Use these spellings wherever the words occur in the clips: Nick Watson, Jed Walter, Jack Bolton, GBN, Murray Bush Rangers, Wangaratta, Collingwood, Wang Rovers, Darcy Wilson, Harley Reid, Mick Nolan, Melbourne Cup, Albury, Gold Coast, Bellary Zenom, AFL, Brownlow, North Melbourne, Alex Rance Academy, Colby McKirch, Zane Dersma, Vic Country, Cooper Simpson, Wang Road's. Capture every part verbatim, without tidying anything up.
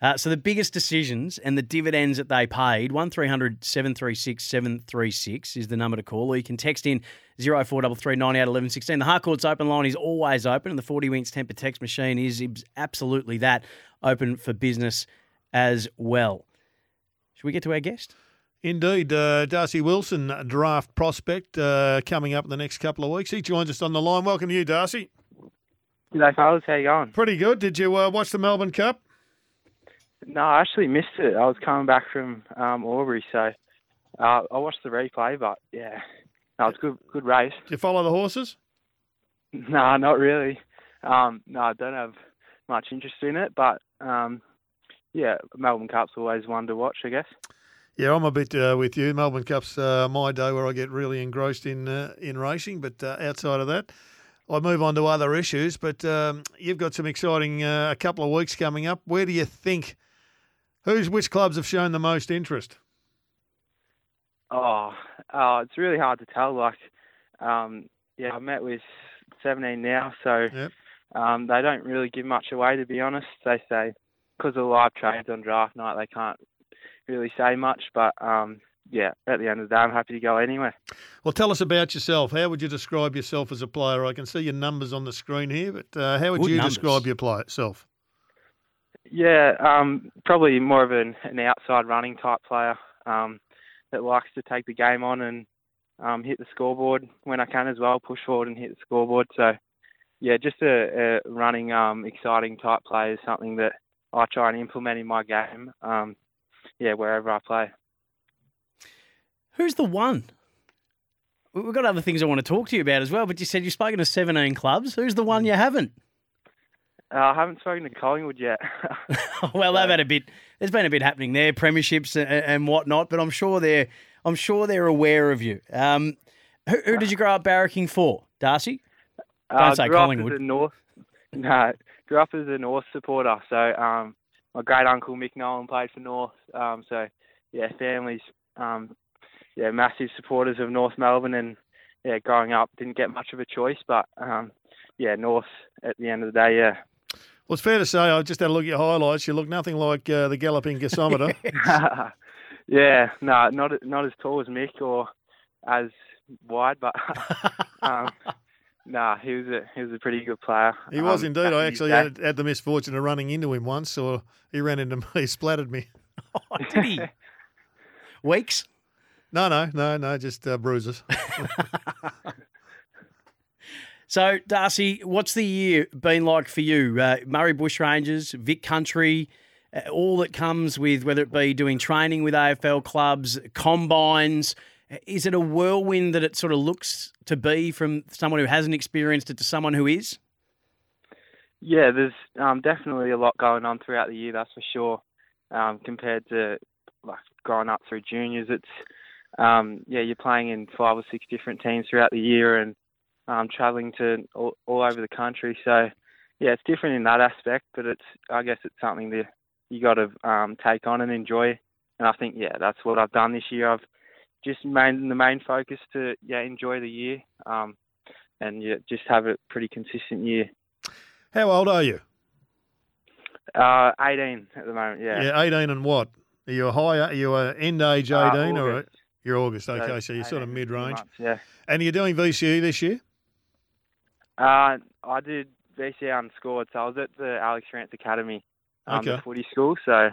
Uh, so the biggest decisions and the dividends that they paid, one three hundred, seven three six, seven three six is the number to call. Or you can text in oh four three three, nine eight one one one one six. The Harcourt's open line is always open, and the forty Winks temper text machine is absolutely that open for business as well. Should we get to our guest? Indeed. Uh, Darcy Wilson, draft prospect, uh, coming up in the next couple of weeks. He joins us on the line. Welcome to you, Darcy. G'day, fellas. How you going? Pretty good. Did you uh, watch the Melbourne Cup? No, I actually missed it. I was coming back from um, Albury, so uh, I watched the replay, but yeah, no, it's a good, good race. Did you follow the horses? No, not really. Um, no, I don't have much interest in it, but um, yeah, Melbourne Cup's always one to watch, I guess. Yeah, I'm a bit uh, with you. Melbourne Cup's uh, my day where I get really engrossed in uh, in racing, but uh, outside of that, I'll move on to other issues. But um, you've got some exciting uh, couple of weeks coming up. Where do you think... Who's which clubs have shown the most interest? Oh, uh, it's really hard to tell. Like, um, yeah, I met with seventeen now, so yep. um, they don't really give much away, to be honest. They say because of live trades on draft night, they can't really say much. But um, yeah, at the end of the day, I'm happy to go anywhere. Well, tell us about yourself. How would you describe yourself as a player? I can see your numbers on the screen here, but uh, how would Good you numbers. describe yourself? Yeah, um, probably more of an, an outside running type player um, that likes to take the game on and um, hit the scoreboard when I can as well, push forward and hit the scoreboard. So, yeah, just a, a running, um, exciting type player is something that I try and implement in my game, um, yeah, wherever I play. Who's the one? We've got other things I want to talk to you about as well, but you said you've spoken to seventeen clubs. Who's the one you haven't? Uh, I haven't spoken to Collingwood yet. Well, they've had a bit. There's been a bit happening there, premierships and, and whatnot. But I'm sure they're. I'm sure they're aware of you. Um, who, who did you grow up barracking for, Darcy? Don't uh, say grew Collingwood. Up as a North, no, grew up as a North supporter. So um, my great uncle Mick Nolan played for North. Um, so yeah, families. Um, yeah, massive supporters of North Melbourne, and yeah, growing up didn't get much of a choice, but um, yeah, North at the end of the day, yeah. Well, it's fair to say, I just had a look at your highlights. You look nothing like uh, the galloping gasometer. Yeah, no, not not as tall as Mick or as wide, but um, no, nah, he was a he was a pretty good player. He was um, indeed. I actually had, had the misfortune of running into him once, or he ran into me, he splattered me. Oh, did he? Weeks? No, no, no, no, just uh, bruises. So, Darcy, what's the year been like for you? Uh, Murray Bush Rangers, Vic Country, uh, all that comes with, whether it be doing training with A F L clubs, combines. Is it a whirlwind that it sort of looks to be from someone who hasn't experienced it to someone who is? Yeah, there's um, definitely a lot going on throughout the year, that's for sure. Um, compared to like growing up through juniors, it's um, yeah, you're playing in five or six different teams throughout the year and Um, travelling to all, all over the country. So, yeah, it's different in that aspect, but it's I guess it's something that you got to um, take on and enjoy. And I think, yeah, that's what I've done this year. I've just made the main focus to, yeah, enjoy the year um, and yeah, just have a pretty consistent year. How old are you? Uh, eighteen at the moment, yeah. Yeah, eighteen and what? Are you a high? Are you a end age eighteen? Uh, or a, You're August, okay, so, so you're sort of mid-range. Months, yeah. And you're doing V C U this year? Uh, I did V C U unscored, so I was at the Alex Rance Academy, um, okay. the footy school. So,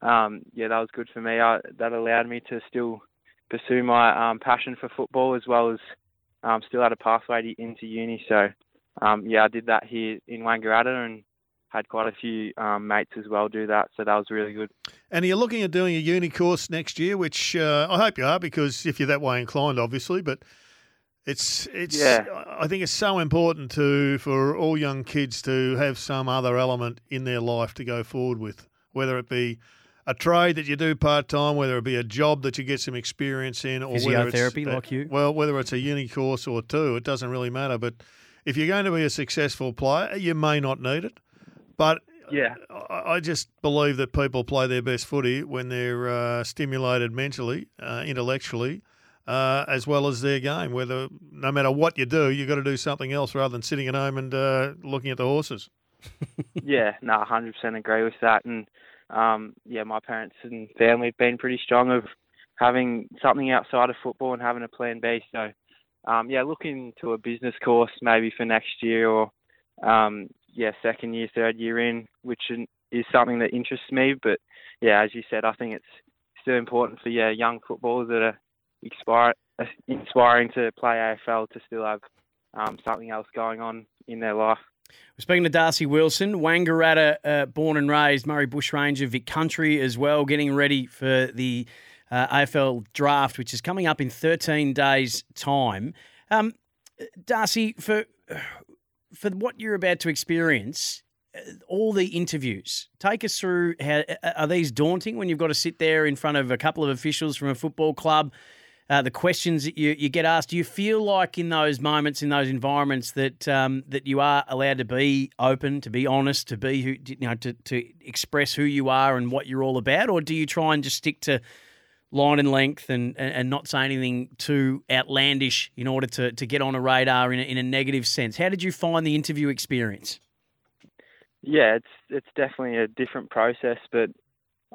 um, yeah, that was good for me. I, that allowed me to still pursue my um, passion for football as well as um, still had a pathway to, into uni. So, um, yeah, I did that here in Wangaratta and had quite a few um, mates as well do that. So that was really good. And are you looking at doing a uni course next year, which uh, I hope you are, because if you're that way inclined, obviously, but... It's it's. Yeah. I think it's so important to for all young kids to have some other element in their life to go forward with, whether it be a trade that you do part time, whether it be a job that you get some experience in, or physiotherapy, like you. Well, whether it's a uni course or two, it doesn't really matter. But if you're going to be a successful player, you may not need it. But yeah, I, I just believe that people play their best footy when they're uh, stimulated mentally, uh, intellectually. Uh, as well as their game, whether no matter what you do, you've got to do something else rather than sitting at home and uh, looking at the horses. Yeah, no, one hundred percent agree with that. And um, yeah, my parents and family have been pretty strong of having something outside of football and having a plan B. So, um, yeah, looking to a business course maybe for next year or, um, yeah, second year, third year in, which is something that interests me. But, yeah, as you said, I think it's still important for yeah, young footballers that are expire, inspiring to play A F L to still have um, something else going on in their life. We're speaking to Darcy Wilson, Wangaratta, uh, born and raised, Murray Bush Ranger, Vic Country as well, getting ready for the uh, A F L draft, which is coming up in thirteen days' time. Um, Darcy, for for what you're about to experience, all the interviews, take us through, how are these daunting when you've got to sit there in front of a couple of officials from a football club? Uh, the questions that you, you get asked, do you feel like in those moments, in those environments, that um, that you are allowed to be open, to be honest, to be who you know, to, to express who you are and what you're all about, or do you try and just stick to line and length and, and, and not say anything too outlandish in order to, to get on a radar in a, in a negative sense? How did you find the interview experience? Yeah, it's it's definitely a different process, but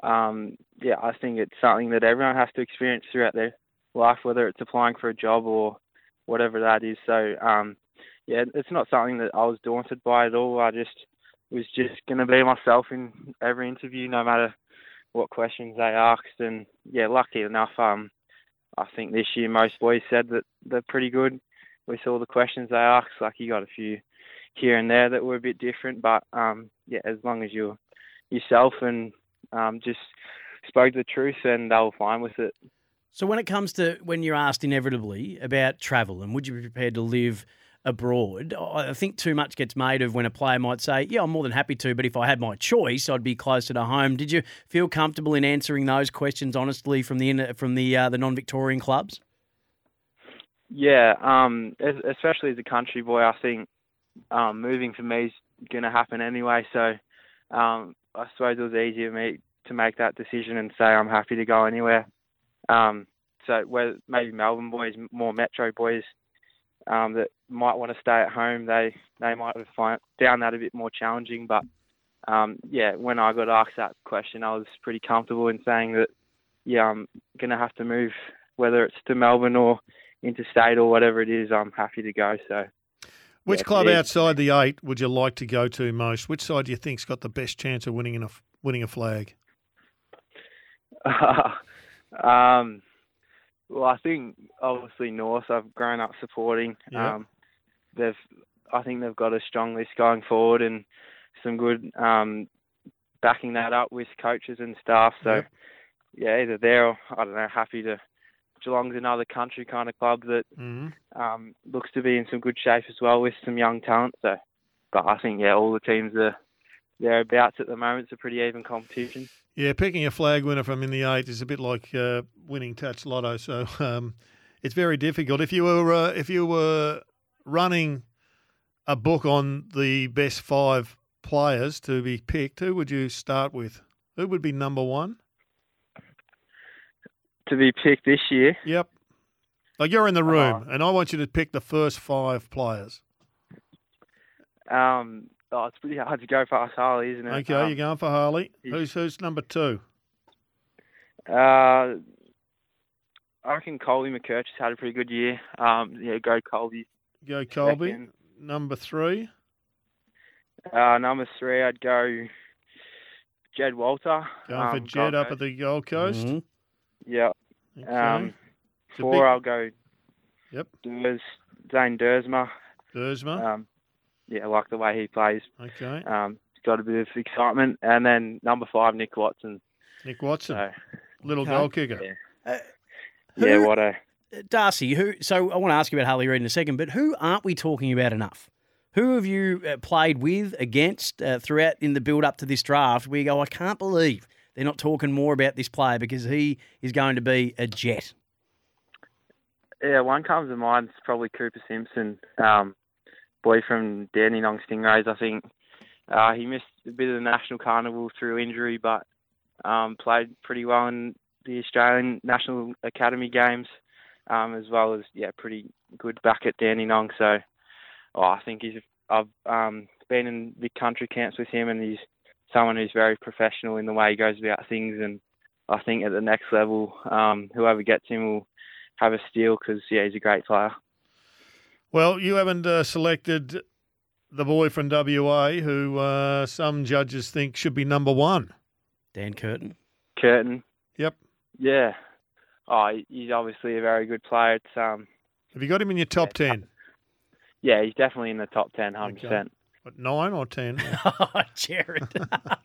um, yeah, I think it's something that everyone has to experience throughout their life, whether it's applying for a job or whatever that is. So um yeah it's not something that I was daunted by at all. I just was just going to be myself in every interview, no matter what questions they asked. And yeah, lucky enough, um I think this year most boys said that they're pretty good with all the questions they asked. Like, you got a few here and there that were a bit different, but um yeah as long as you're yourself and um just spoke the truth, and they were fine with it. So when it comes to when you're asked inevitably about travel and would you be prepared to live abroad, I think too much gets made of when a player might say, yeah, I'm more than happy to, but if I had my choice, I'd be closer to home. Did you feel comfortable in answering those questions honestly from the from the uh, the non-Victorian clubs? Yeah, um, especially as a country boy, I think um, moving for me is going to happen anyway. So um, I suppose it was easier for me to make that decision and say I'm happy to go anywhere. Um, so whether maybe Melbourne boys, more metro boys um, that might want to stay at home, they, they might have find, found that a bit more challenging. But, um, yeah, when I got asked that question, I was pretty comfortable in saying that, yeah, I'm going to have to move, whether it's to Melbourne or interstate or whatever it is, I'm happy to go. So, Which yeah, club outside the eight would you like to go to most? Which side do you think's got the best chance of winning, in a, winning a flag? Uh, Um, well, I think obviously North, I've grown up supporting. Yeah. Um, they've, I think they've got a strong list going forward and some good um, backing that up with coaches and staff. So, yeah, yeah either there or, I don't know, happy to. Geelong's another country kind of club that mm-hmm. um, looks to be in some good shape as well with some young talent. So, but I think, yeah, all the teams are thereabouts at the moment. It's a pretty even competition. Yeah, picking a flag winner from in the eight is a bit like uh, winning touch lotto, so um, it's very difficult. If you were uh, if you were running a book on the best five players to be picked, who would you start with? Who would be number one to be picked this year? Yep. Like, you're in the room, uh, and I want you to pick the first five players. Um. Oh, it's pretty hard to go past Harley, isn't it? Okay, um, you're going for Harley. Who's who's number two? Uh, I reckon Colby McKirch has had a pretty good year. Um, yeah, go Colby. Go Colby. Second. Number three? Uh, number three, I'd go Jed Walter. Going um, for Jed up at the Gold Coast? Mm-hmm. Yeah. Okay. Um, four, big... I'll go Yep. Ders, Zane Dersma. Dersma. Um, Yeah, I like the way he plays. Okay. Um, he's got a bit of excitement. And then number five, Nick Watson. Nick Watson. So, Little okay. goal kicker. Yeah, uh, who, yeah what a... Darcy, who? So I want to ask you about Harley Reid in a second, but who aren't we talking about enough? Who have you played with, against, uh, throughout in the build-up to this draft where you go, I can't believe they're not talking more about this player because he is going to be a Jet? Yeah, one comes to mind is probably Cooper Simpson. Um boy from Dandenong Stingrays, I think. Uh, he missed a bit of the National Carnival through injury, but um, played pretty well in the Australian National Academy games, um, as well as, yeah, pretty good back at Dandenong. So oh, I think he's, I've um, been in the country camps with him, and he's someone who's very professional in the way he goes about things. And I think at the next level, um, whoever gets him will have a steal because, yeah, he's a great player. Well, you haven't uh, selected the boy from W A who uh, some judges think should be number one. Dan Curtin. Curtin. Yep. Yeah. Oh, he's obviously a very good player. It's, um, have you got him in your top yeah, ten? Yeah, he's definitely in the top ten, one hundred percent. Okay. What, nine or ten? Oh, Jared.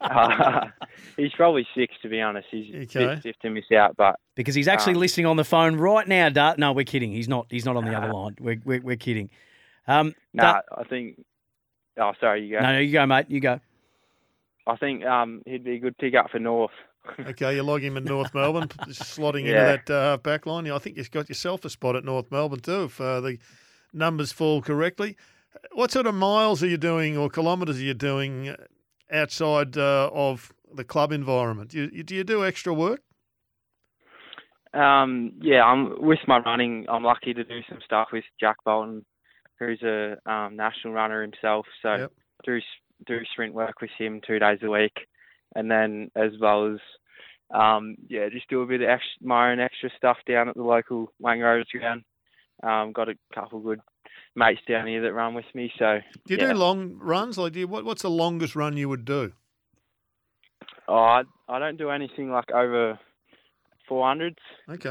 uh, he's probably six, to be honest. He's okay. fifth to miss out, but because he's actually um, listening on the phone right now. Dar- no, we're kidding. He's not. He's not on the nah. other line. We're we're, we're kidding. Um, no, nah, Dar- I think. Oh, sorry. You go. No, no, you go, mate. You go. I think um, he'd be a good pick up for North. Okay, you log him in North Melbourne, slotting yeah. into that uh, back line. I think you've got yourself a spot at North Melbourne too, if uh, the numbers fall correctly. What sort of miles are you doing or kilometres are you doing outside uh, of the club environment? Do you, do you do extra work? Um, yeah, I'm, with my running, I'm lucky to do some stuff with Jack Bolton, who's a um, national runner himself. So yep. do, do sprint work with him two days a week. And then as well as, um, yeah, just do a bit of extra, my own extra stuff down at the local Wang Road's ground. Um, got a couple of good mates down here that run with me. So do you yeah. do long runs? Like, do you, what, what's the longest run you would do? Oh, I, I don't do anything like over four hundreds. Okay.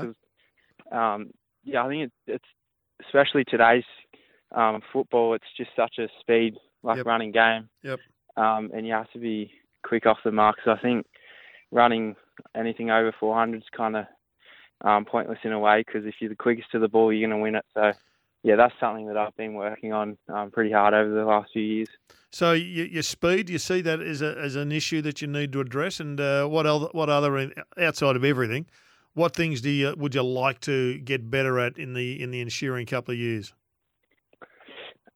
Um, yeah, I think it, it's especially today's um, football. It's just such a speed like yep. running game. Yep. Um, and you have to be quick off the mark. So I think running anything over four hundred is kind of um, pointless in a way because if you're the quickest to the ball, you're going to win it. So, yeah, that's something that I've been working on um, pretty hard over the last few years. So you, your speed, do you see that as, a, as an issue that you need to address? And uh, what other, what other outside of everything, what things do you would you like to get better at in the in the ensuing couple of years?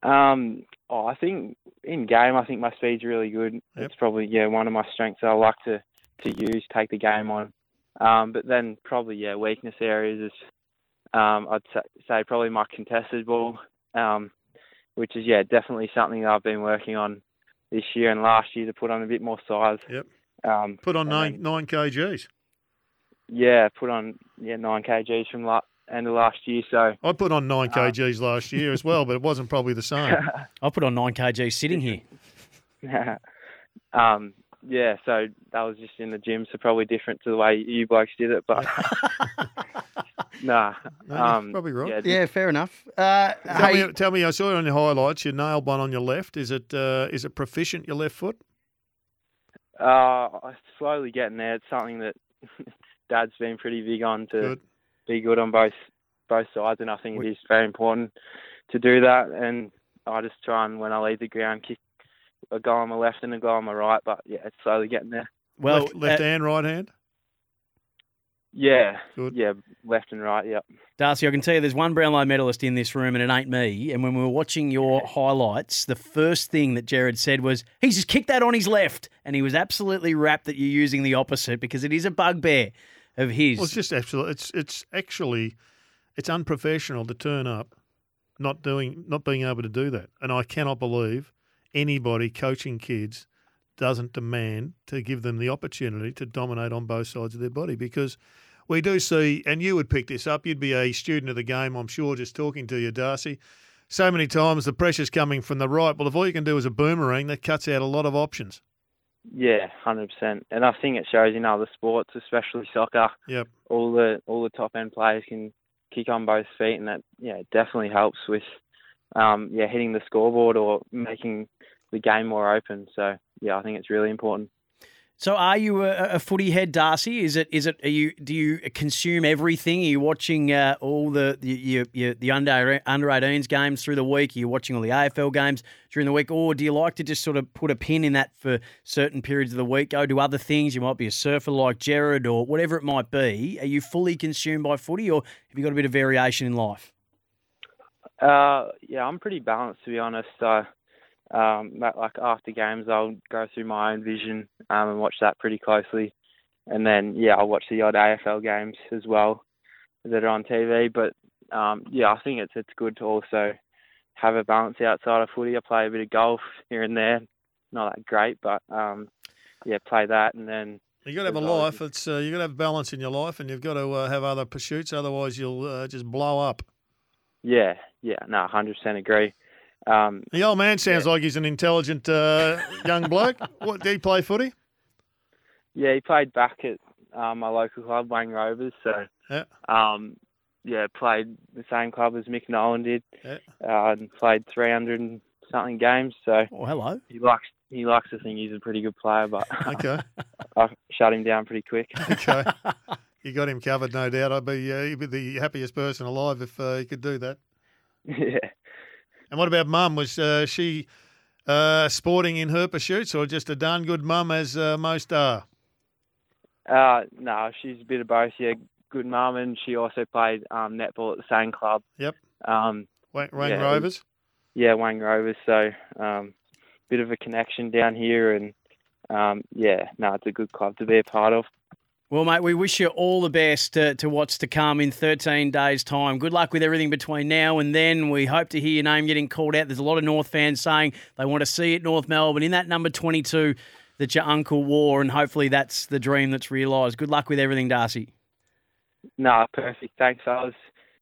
Um, oh, I think in game, I think my speed's really good. Yep. It's probably, yeah, one of my strengths that I like to, to use, take the game on. Um, but then probably, yeah, weakness areas is, um, I'd say probably my contested ball, um, which is, yeah, definitely something that I've been working on this year and last year to put on a bit more size. Yep. Um, put on nine, then, nine kgs. Yeah, put on, yeah, nine kgs from last. End of last year, so I put on nine kgs um, last year as well, but it wasn't probably the same. I put on nine kgs sitting here. um, yeah, so that was just in the gym, so probably different to the way you blokes did it, but nah, no, um, probably right. Yeah, yeah, fair enough. Uh, tell, hey, me, tell me, I saw it on your highlights. You nailed one on your left. Is it uh, is it proficient? Your left foot? Uh, I'm slowly getting there. It's something that Dad's been pretty big on to. Good. Be good on both both sides, and I think it is very important to do that. And I just try and, when I leave the ground, kick a goal on my left and a goal on my right. But, yeah, it's slowly getting there. Well, Left, left uh, hand, right hand? Yeah. Good. Yeah, left and right, yep. Darcy, I can tell you there's one Brownlow medalist in this room, and it ain't me. And when we were watching your yeah. highlights, the first thing that Jared said was, he's just kicked that on his left. And he was absolutely rapt that you're using the opposite because it is a bugbear of his. Well, it's just absolutely, it's it's actually, it's unprofessional to turn up, not doing, not being able to do that. And I cannot believe anybody coaching kids doesn't demand to give them the opportunity to dominate on both sides of their body, because we do see, and you would pick this up, you'd be a student of the game, I'm sure, just talking to you, Darcy. So many times the pressure's coming from the right. Well, if all you can do is a boomerang, that cuts out a lot of options. Yeah, one hundred percent. And I think it shows in other sports, especially soccer. Yep. All the all the top-end players can kick on both feet, and that yeah definitely helps with um, yeah hitting the scoreboard or making the game more open. So, yeah, I think it's really important. So are you a, a footy head, Darcy? Is it is it are you do you consume everything? Are you watching uh, all the you, you, the under under eighteens games through the week? Are you watching all the A F L games during the week, or do you like to just sort of put a pin in that for certain periods of the week? Go do other things. You might be a surfer like Jared, or whatever it might be. Are you fully consumed by footy, or have you got a bit of variation in life? Uh, yeah, I'm pretty balanced, to be honest. So. Um, like after games, I'll go through my own vision um, and watch that pretty closely, and then yeah, I'll watch the odd A F L games as well that are on T V. But um, yeah, I think it's it's good to also have a balance outside of footy. I play a bit of golf here and there, not that great, but um, yeah, play that. And then you got to have a life. It's uh, you got to have balance in your life, and you've got to uh, have other pursuits. Otherwise, you'll uh, just blow up. Yeah, yeah, no, one hundred percent agree. Um, the old man sounds yeah. like he's an intelligent uh, young bloke. What, did he play footy? Yeah, he played back at um, my local club, Wang Rovers. So, yeah, um, yeah played the same club as Mick Nolan did, yeah. uh, and played three hundred and something games. So, oh, hello. He likes he likes to think he's a pretty good player, but okay, I shut him down pretty quick. Okay, you got him covered, no doubt. I'd be uh, he'd be the happiest person alive if uh, he could do that. Yeah. And what about mum? Was uh, she uh, sporting in her pursuits, or just a darn good mum, as uh, most are? Uh, no, she's a bit of both. Yeah, good mum, and she also played um, netball at the same club. Yep. Um, Wang, Wang yeah, Rovers? Yeah, Wang Rovers. So a um, bit of a connection down here. And, um, yeah, no, it's a good club to be a part of. Well, mate, we wish you all the best to, to what's to come in thirteen days' time. Good luck with everything between now and then. We hope to hear your name getting called out. There's a lot of North fans saying they want to see it, North Melbourne, in that number twenty-two that your uncle wore, and hopefully that's the dream that's realised. Good luck with everything, Darcy. No, perfect. Thanks. I was